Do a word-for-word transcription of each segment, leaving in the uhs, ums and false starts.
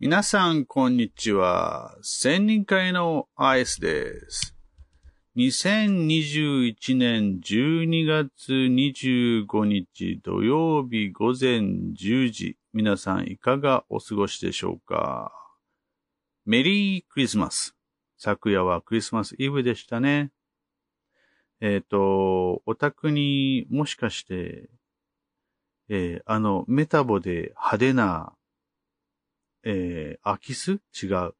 皆さん、こんにちは。千人会のアイスです。にせんにじゅういちねんじゅうにがつにじゅうごにち土曜日午前じゅうじ。皆さん、いかがお過ごしでしょうか？メリークリスマス。昨夜はクリスマスイブでしたね。えっと、お宅にもしかして、えー、あの、メタボで派手なえー、空き巣？違う。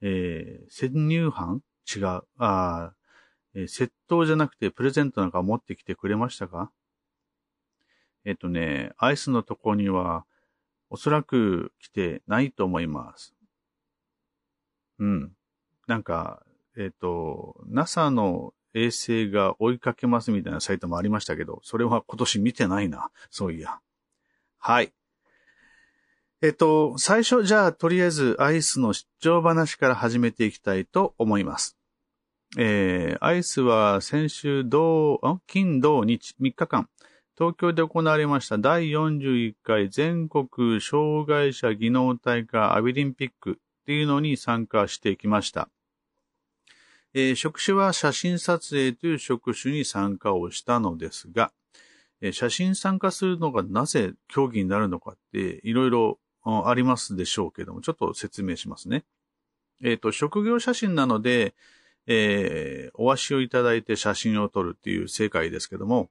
えー、潜入犯？違う。あ、えー、窃盗じゃなくてプレゼントなんか持ってきてくれましたか？えっとね、アイスのとこにはおそらく来てないと思います。うん。なんか、えっと、ナサ の衛星が追いかけますみたいなサイトもありましたけど、それは今年見てないな。そういや。はい。えっと、最初、じゃあ、とりあえず、アイスの出張話から始めていきたいと思います。えー、アイスは先週、同、金、土、日、みっかかん、東京で行われましただいよんじゅういっかい全国障害者技能大会アビリンピックっていうのに参加してきました。えー、職種は写真撮影という職種に参加をしたのですが、えー、写真参加するのがなぜ競技になるのかって、いろいろありますでしょうけども、ちょっと説明しますね。えっと、職業写真なので、えー、お足をいただいて写真を撮るっていう世界ですけども、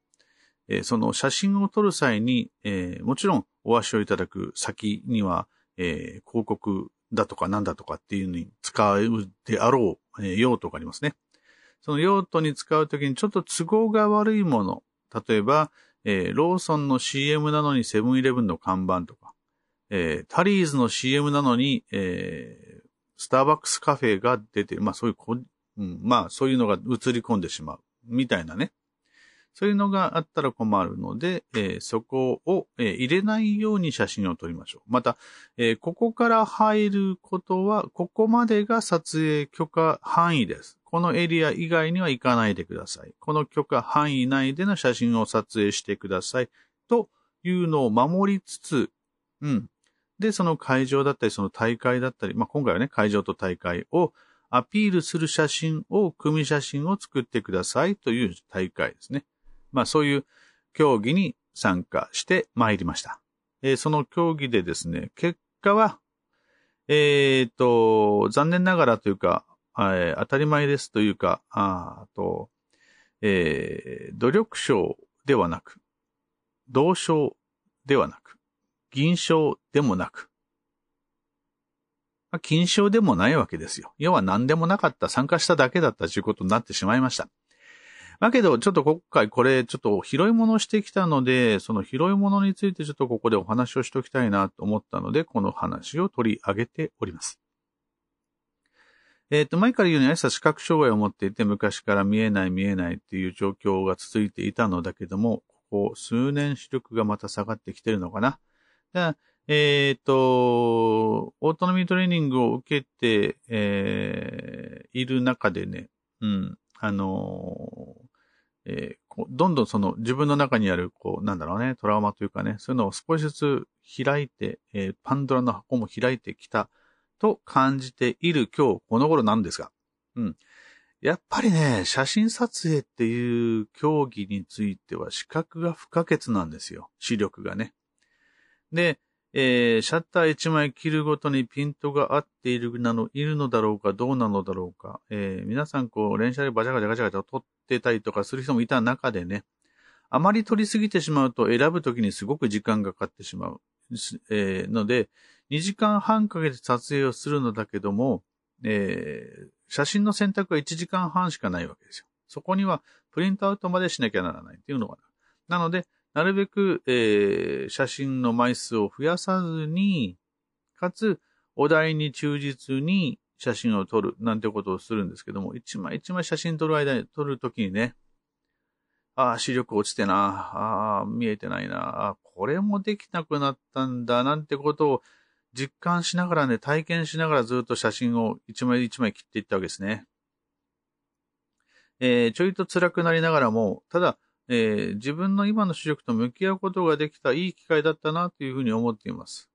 えー、その写真を撮る際に、えー、もちろんお足をいただく先には、えー、広告だとかなんだとかっていうのに使うであろう、えー、用途がありますね。その用途に使うときにちょっと都合が悪いもの、例えば、えー、ローソンの シーエム なのにセブンイレブンの看板とか、えー、タリーズの シーエム なのに、えー、スターバックスカフェが出て、まあそういうこ、うん、まあそういうのが映り込んでしまうみたいなね。そういうのがあったら困るので、えー、そこを、えー、入れないように写真を撮りましょう。また、えー、ここから入ることは、ここまでが撮影許可範囲です。このエリア以外には行かないでください。この許可範囲内での写真を撮影してください。というのを守りつつ、うん。で、その会場だったり、その大会だったり、まあ、今回はね、会場と大会をアピールする写真を、組写真を作ってくださいという大会ですね。まあ、そういう競技に参加してまいりました。えー、その競技でですね、結果は、えーと、残念ながらというか、えー、当たり前ですというか、あと、えー、努力賞ではなく、銅賞ではなく、銀賞でもなく、まあ、金賞でもないわけですよ。要は何でもなかった、参加しただけだったということになってしまいました。だけど、ちょっと今回これ、ちょっと拾い物をしてきたので、その拾い物についてちょっとここでお話をしておきたいなと思ったので、この話を取り上げております。えっと、前から言うように、私は視覚障害を持っていて、昔から見えない見えないっていう状況が続いていたのだけども、ここ数年視力がまた下がってきてるのかな。えっと、オートノミートレーニングを受けて、えー、いる中でね、うん、あのーえー、どんどんその自分の中にある、こう、なんだろうね、トラウマというかね、そういうのを少しずつ開いて、えー、パンドラの箱も開いてきたと感じている今日、この頃なんですが、うん。やっぱりね、写真撮影っていう競技については視覚が不可欠なんですよ。視力がね。で、えー、シャッター一枚切るごとにピントが合っているなの、いるのだろうか、どうなのだろうか。えー、皆さんこう、連写でバチャガチャガチャガチャ撮ってたりとかする人もいた中でね、あまり撮りすぎてしまうと選ぶときにすごく時間がかかってしまう。えー、ので、にじかんはんかけて撮影をするのだけども、えー、写真の選択はいちじかんはんしかないわけですよ。そこにはプリントアウトまでしなきゃならないっていうのがなので、なるべく、えー、写真の枚数を増やさずに、かつ、お題に忠実に写真を撮るなんてことをするんですけども、一枚一枚写真撮る間に、撮るときにね、ああ、視力落ちてな、ああ、見えてないな、ああ、これもできなくなったんだ、なんてことを実感しながらね、体験しながらずっと写真を一枚一枚切っていったわけですね。えー、ちょいと辛くなりながらも、ただ、えー、自分の今の主力と向き合うことができたいい機会だったなというふうに思っています。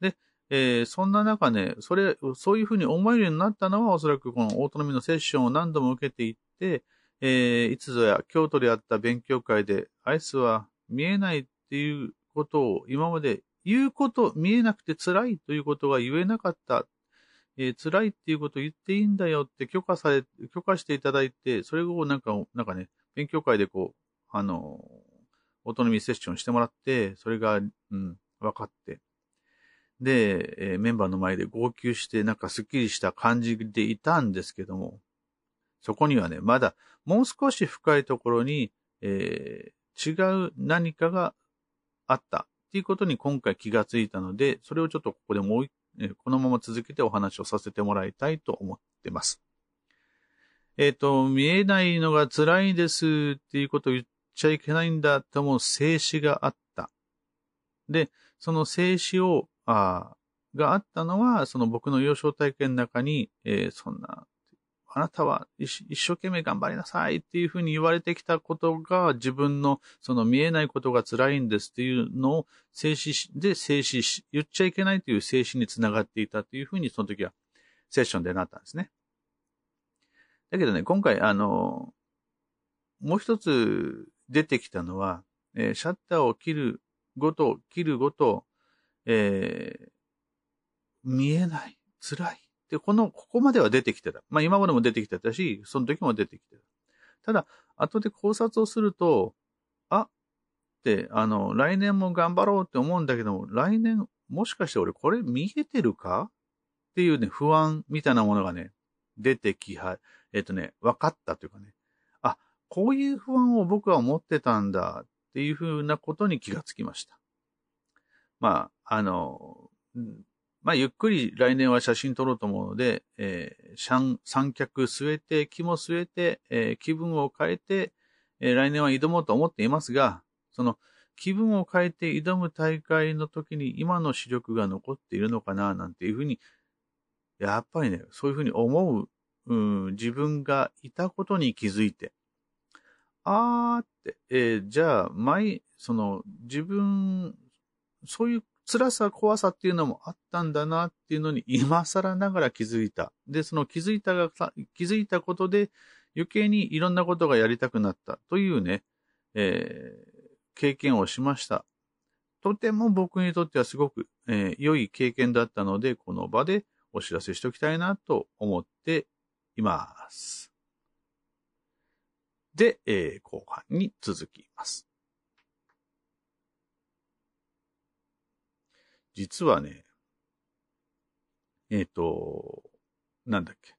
で、えー、そんな中ね、それ、そういうふうに思えるようになったのはおそらくこのオートノミーのセッションを何度も受けていって、えー、いつぞや京都であった勉強会で、アイスは見えないっていうことを今まで言うこと、見えなくて辛いということが言えなかった。えー、辛いっていうことを言っていいんだよって許可され、許可していただいて、それをなんか、なんかね、勉強会でこう、あの、オートノミーセッションしてもらって、それが、うん、分かって。で、えー、メンバーの前で号泣して、なんかスッキリした感じでいたんですけども、そこにはね、まだもう少し深いところに、えー、違う何かがあったっていうことに今回気がついたので、それをちょっとここでもう一、このまま続けてお話をさせてもらいたいと思ってます。えっと、見えないのが辛いですっていうことを言っちゃいけないんだと思う静止があった。で、その静止を、あがあったのは、その僕の幼少体験の中に、えー、そんな、あなたは一生懸命頑張りなさいっていうふうに言われてきたことが自分のその見えないことが辛いんですっていうのを静止で静止し、言っちゃいけないという静止につながっていたというふうにその時はセッションでなったんですね。だけどね、今回あの、もう一つ出てきたのは、えー、シャッターを切るごと、切るごと、えー、見えない、辛い。で、この、ここまでは出てきてた。まあ、今までも出てきてたし、その時も出てきてた。ただ、後で考察をすると、あって、あの、来年も頑張ろうって思うんだけども、来年、もしかして俺これ見えてるかっていうね、不安みたいなものがね、出てきは、えっとね、分かったというかね、あ、こういう不安を僕は持ってたんだっていうふうなことに気がつきました。まあ、あの、うんまあ、ゆっくり来年は写真撮ろうと思うので、えー、三脚据えて、気も据えて、えー、気分を変えて、えー、来年は挑もうと思っていますが、その気分を変えて挑む大会の時に今の視力が残っているのかな、なんていうふうに、やっぱりね、そういうふうに思う、うん、自分がいたことに気づいて、あーって、えー、じゃあ、前、その自分、そういう、辛さ、怖さっていうのもあったんだなっていうのに今更ながら気づいた。で、その気づいたが、気づいたことで余計にいろんなことがやりたくなったというね、えー、経験をしました。とても僕にとってはすごく、えー、良い経験だったので、この場でお知らせしておきたいなと思っています。で、えー、後半に続きます。実はね、えっと、なんだっけ。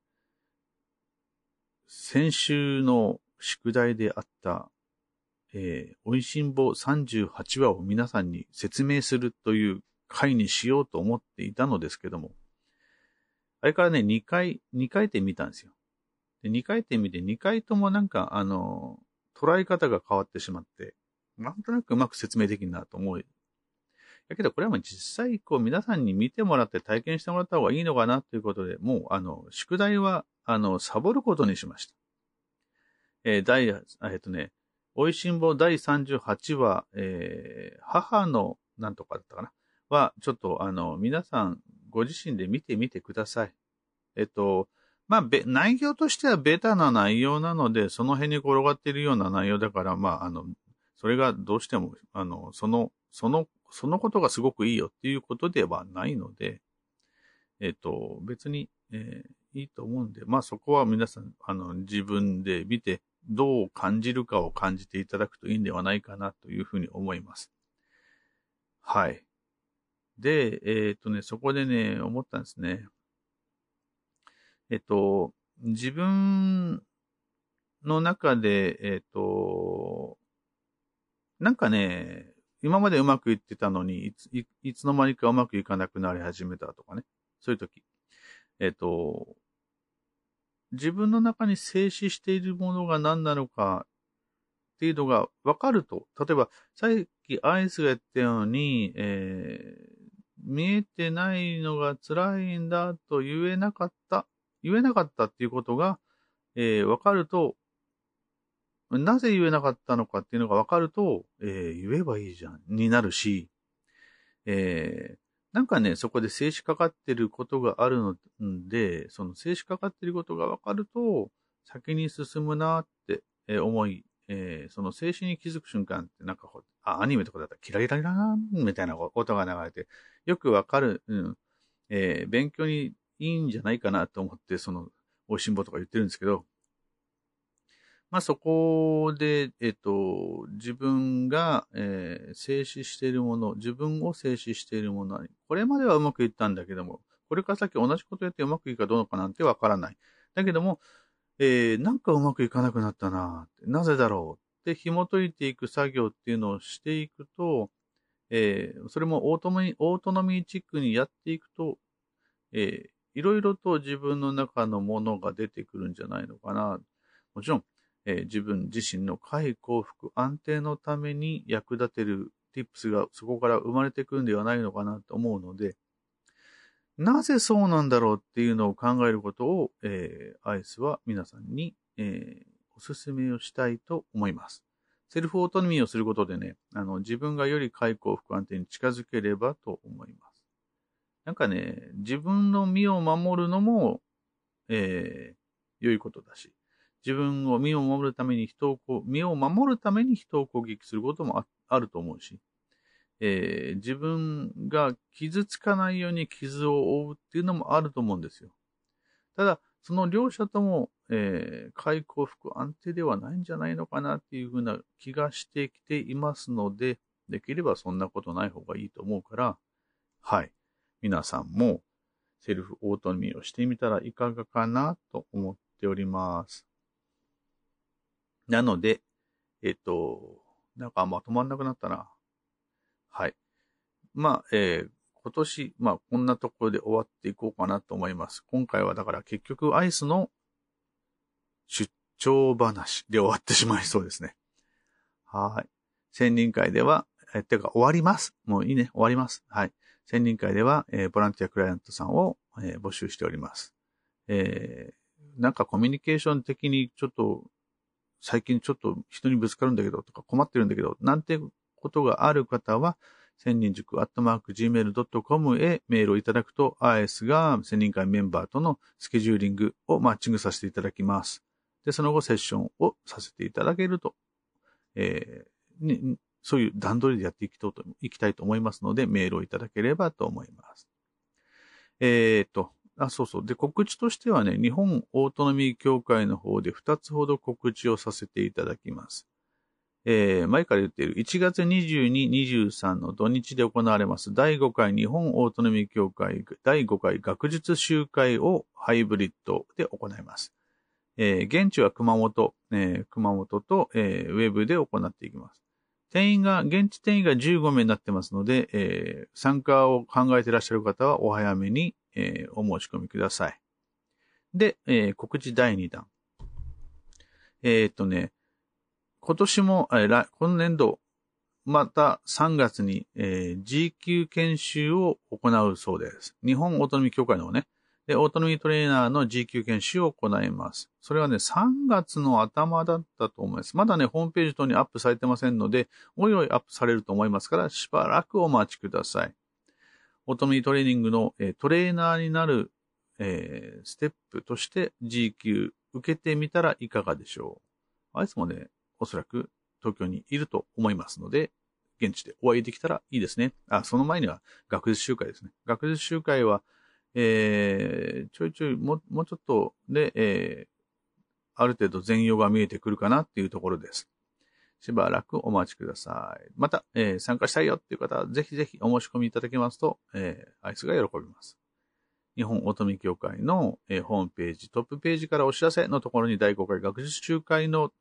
先週の宿題であった、えー、おいしんぼさんじゅうはちわを皆さんに説明するという回にしようと思っていたのですけども、あれからね、にかい、にかい転見たんですよ。でにかい転見て、にかいともなんか、あの、捉え方が変わってしまって、なんとなくうまく説明できるなと思う。だけど、これはもう実際、こう、皆さんに見てもらって体験してもらった方がいいのかなということで、もう、あの、宿題は、あの、サボることにしました。えー、第、えっとね、おいしんぼだいさんじゅうはちわ、えー、母の、なんとかだったかな、は、ちょっと、あの、皆さん、ご自身で見てみてください。えっと、まあ、べ、内容としてはベタな内容なので、その辺に転がっているような内容だから、まあ、あの、それがどうしても、あの、その、その、そのことがすごくいいよっていうことではないので、えっと、別に、えー、いいと思うんで、まあそこは皆さん、あの、自分で見て、どう感じるかを感じていただくといいんではないかなというふうに思います。はい。で、えっとね、そこでね、思ったんですね。えっと、自分の中で、えっと、なんかね、今までうまくいってたのに、いつ、い、いつの間にかうまくいかなくなり始めたとかね。そういう時。えっと、自分の中に静止しているものが何なのかっていうのが分かると。例えば、さっきアイスがやったように、えー、見えてないのが辛いんだと言えなかった。言えなかったっていうことが、えー、分かると、なぜ言えなかったのかっていうのが分かると、えー、言えばいいじゃんになるし、えー、なんかね、そこで静止かかってることがあるので、その静止かかってることが分かると、先に進むなって思い、えー、その静止に気づく瞬間ってなんか、あ、アニメとかだったらキラキラキラーンみたいな音が流れて、よく分かる、うんえー、勉強にいいんじゃないかなと思って、その、美味しんぼとか言ってるんですけど、まあ、そこで、えっと、自分が、えー、静止しているもの、自分を静止しているものに、これまではうまくいったんだけども、これから先同じことやってうまくいくかどうかなんてわからない。だけども、えー、なんかうまくいかなくなったなって、なぜだろうって紐解いていく作業っていうのをしていくと、えー、それもオートミ、オートノミーチックにやっていくと、えー、いろいろと自分の中のものが出てくるんじゃないのかな。もちろん、えー、自分自身の快幸福安定のために役立てる tips がそこから生まれてくるんではないのかなと思うので、なぜそうなんだろうっていうのを考えることを、えー、アイスは皆さんに、えー、おすすめをしたいと思います。セルフオートノミーをすることでね、あの自分がより快幸福安定に近づければと思います。なんかね、自分の身を守るのも、えー、良いことだし、自分を身を守るために人をこう、身を守るために人を攻撃することも あ, あると思うし、えー、自分が傷つかないように傷を負うっていうのもあると思うんですよ。ただ、その両者とも、えー、快幸福安定ではないんじゃないのかなっていうふうな気がしてきていますので、できればそんなことない方がいいと思うから、はい。皆さんもセルフオートノミーをしてみたらいかがかなと思っております。なので、えっと、なんかあんま止まんなくなったな。はい。まあ、えー、今年、まあ、こんなところで終わっていこうかなと思います。今回はだから結局アイスの出張話で終わってしまいそうですね。はい。専任会では、え、てか終わります。もういいね、終わります。はい。専任会では、えー、ボランティアクライアントさんを、えー、募集しております。えー、なんかコミュニケーション的にちょっと、最近ちょっと人にぶつかるんだけどとか困ってるんだけどなんてことがある方は千人塾 アットマークジーメールドットコム へメールをいただくと アイエス が千人会メンバーとのスケジューリングをマッチングさせていただきます。で、その後セッションをさせていただけると、えー、にそういう段取りでやっていきと、いきたいと思いますのでメールをいただければと思います。えーっと。あ、そうそう。で、告知としてはね、日本オートノミー協会の方でふたつほど告知をさせていただきます。えー、前から言っているいちがつにじゅうに、にじゅうさんの土日で行われますだいごかい日本オートノミー協会だいごかい学術集会をハイブリッドで行います。えー、現地は熊本、えー、熊本と、えー、ウェブで行っていきます。店員が、現地店員がじゅうごめいになってますので、えー、参加を考えていらっしゃる方はお早めに、えー、お申し込みください。で、えー、告知だいにだん。えー、っとね、今年も、えー、今年度、またさんがつに、えー、ジーキュー 研修を行うそうです。日本オートノミー協会の方ね。で、オートノミートレーナーの ジーキュー 研修を行います。それはね、さんがつの頭だったと思います。まだね、ホームページ等にアップされてませんので、おいおいアップされると思いますから、しばらくお待ちください。オートノミートレーニングの、えー、トレーナーになる、えー、ステップとして ジーキュー 受けてみたらいかがでしょう。アイスもね、おそらく東京にいると思いますので、現地でお会いできたらいいですね。あ、その前には学術集会ですね。学術集会は、えー、ちょいちょいも、もうちょっとで、えー、ある程度全容が見えてくるかなっていうところです。しばらくお待ちください。また、えー、参加したいよっていう方は、ぜひぜひお申し込みいただけますと、えー、アイスが喜びます。日本オートノミー協会の、えー、ホームページ、トップページからお知らせのところにだいごかい学術集会の、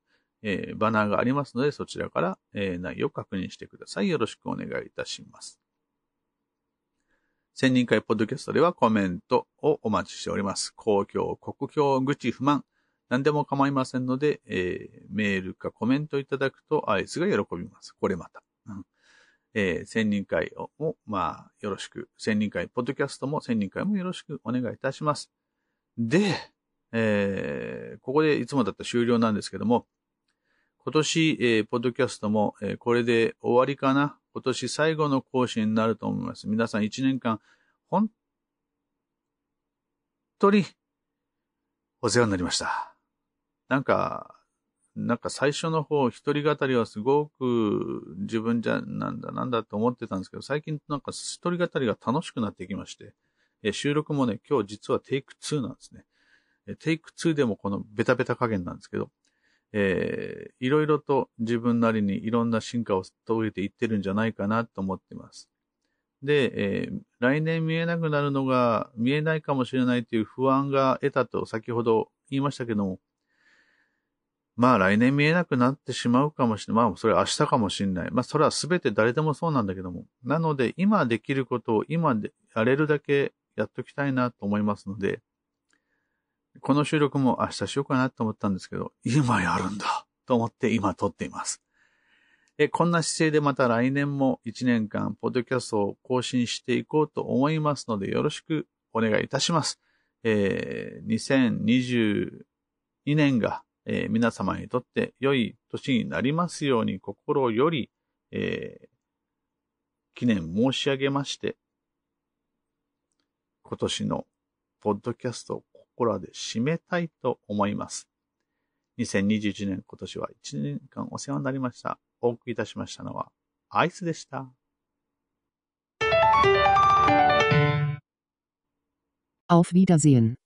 えー、バナーがありますので、そちらから、えー、内容を確認してください。よろしくお願いいたします。千人会ポッドキャストではコメントをお待ちしております。公共、国境、愚痴、不満、何でも構いませんので、えー、メールかコメントいただくとアイスが喜びます。これまた。うんえー、千人会をも、まあ、よろしく。千人会、ポッドキャストも千人会もよろしくお願いいたします。で、えー、ここでいつもだったら終了なんですけども、今今年、えー、ポッドキャストも、えー、これで終わりかな。今年最後の更新になると思います。皆さんいちねんかん、本当にお世話になりました。なんか、なんか最初の方、一人語りはすごく自分じゃ、なんだなんだって思ってたんですけど、最近なんか一人語りが楽しくなってきまして、えー、収録もね、今日実はテイクツーなんですね。テイクツーでもこのベタベタ加減なんですけど、えー、いろいろと自分なりにいろんな進化を遂げていってるんじゃないかなと思ってます。で、えー、来年見えなくなるのが見えないかもしれないという不安が得たと先ほど言いましたけども、まあ来年見えなくなってしまうかもしれない。まあそれは明日かもしれない。まあそれは全て誰でもそうなんだけども。なので今できることを今でやれるだけやっときたいなと思いますので、この収録も明日しようかなと思ったんですけど、今やるんだと思って今撮っています。え、こんな姿勢でまた来年もいちねんかんポッドキャストを更新していこうと思いますのでよろしくお願いいたします。えー、にせんにじゅうにねんが、えー、皆様にとって良い年になりますように心より、えー、記念申し上げまして、今年のポッドキャストを心で締めたいと思います。にせんにじゅういちねん今年はいちねんかんお世話になりました。お送りいたしましたのはアイスでした。Auf Wiedersehen.